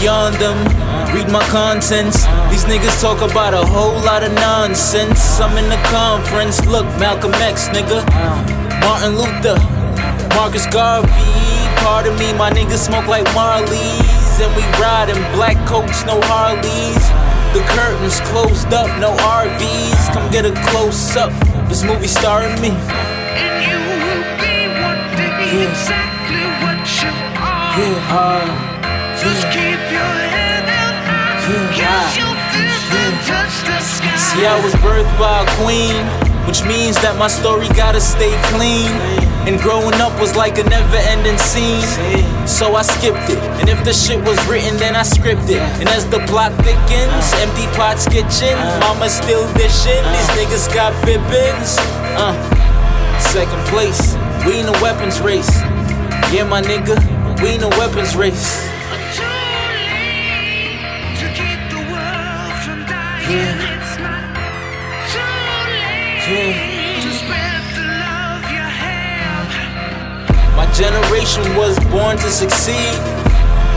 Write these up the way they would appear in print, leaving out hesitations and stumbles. beyond them. Read my contents. These niggas talk about a whole lot of nonsense. I'm in the conference. Look, Malcolm X, nigga. Martin Luther, Marcus Garvey. Pardon me, my niggas smoke like Marleys, and we ride in black coats, no Harleys. The curtains closed up, no RVs. Come get a close up. This movie starring me. And you will be one day, yeah. Exactly what you are. Yeah, just keep your head up high. Yeah, cause you'll feel that touch the sky. See, I was birthed by a queen, which means that my story gotta stay clean. And growing up was like a never-ending scene, so I skipped it. And if the shit was written, then I scripted. And as the plot thickens, empty pots kitchen, mama still dishing. These niggas got bibbins. Second place, we in a weapons race. Yeah, my nigga, we in a weapons race. Too late to keep the world from dying. Yeah. It's not too late to spread the love you have. My generation was born to succeed.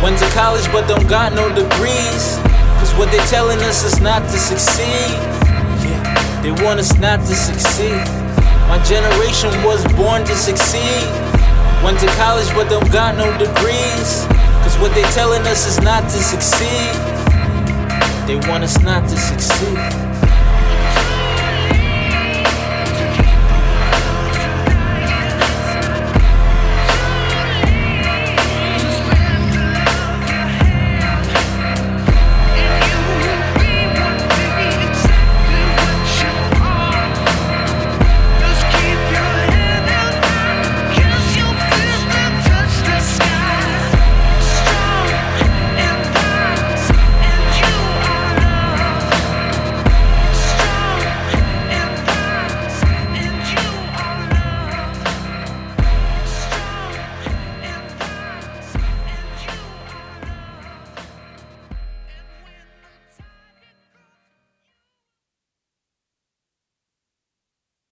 Went to college but don't got no degrees. Cause what they're telling us is not to succeed. Yeah, they want us not to succeed. My generation was born to succeed. Went to college but don't got no degrees. Cause what they telling us is not to succeed. They want us not to succeed.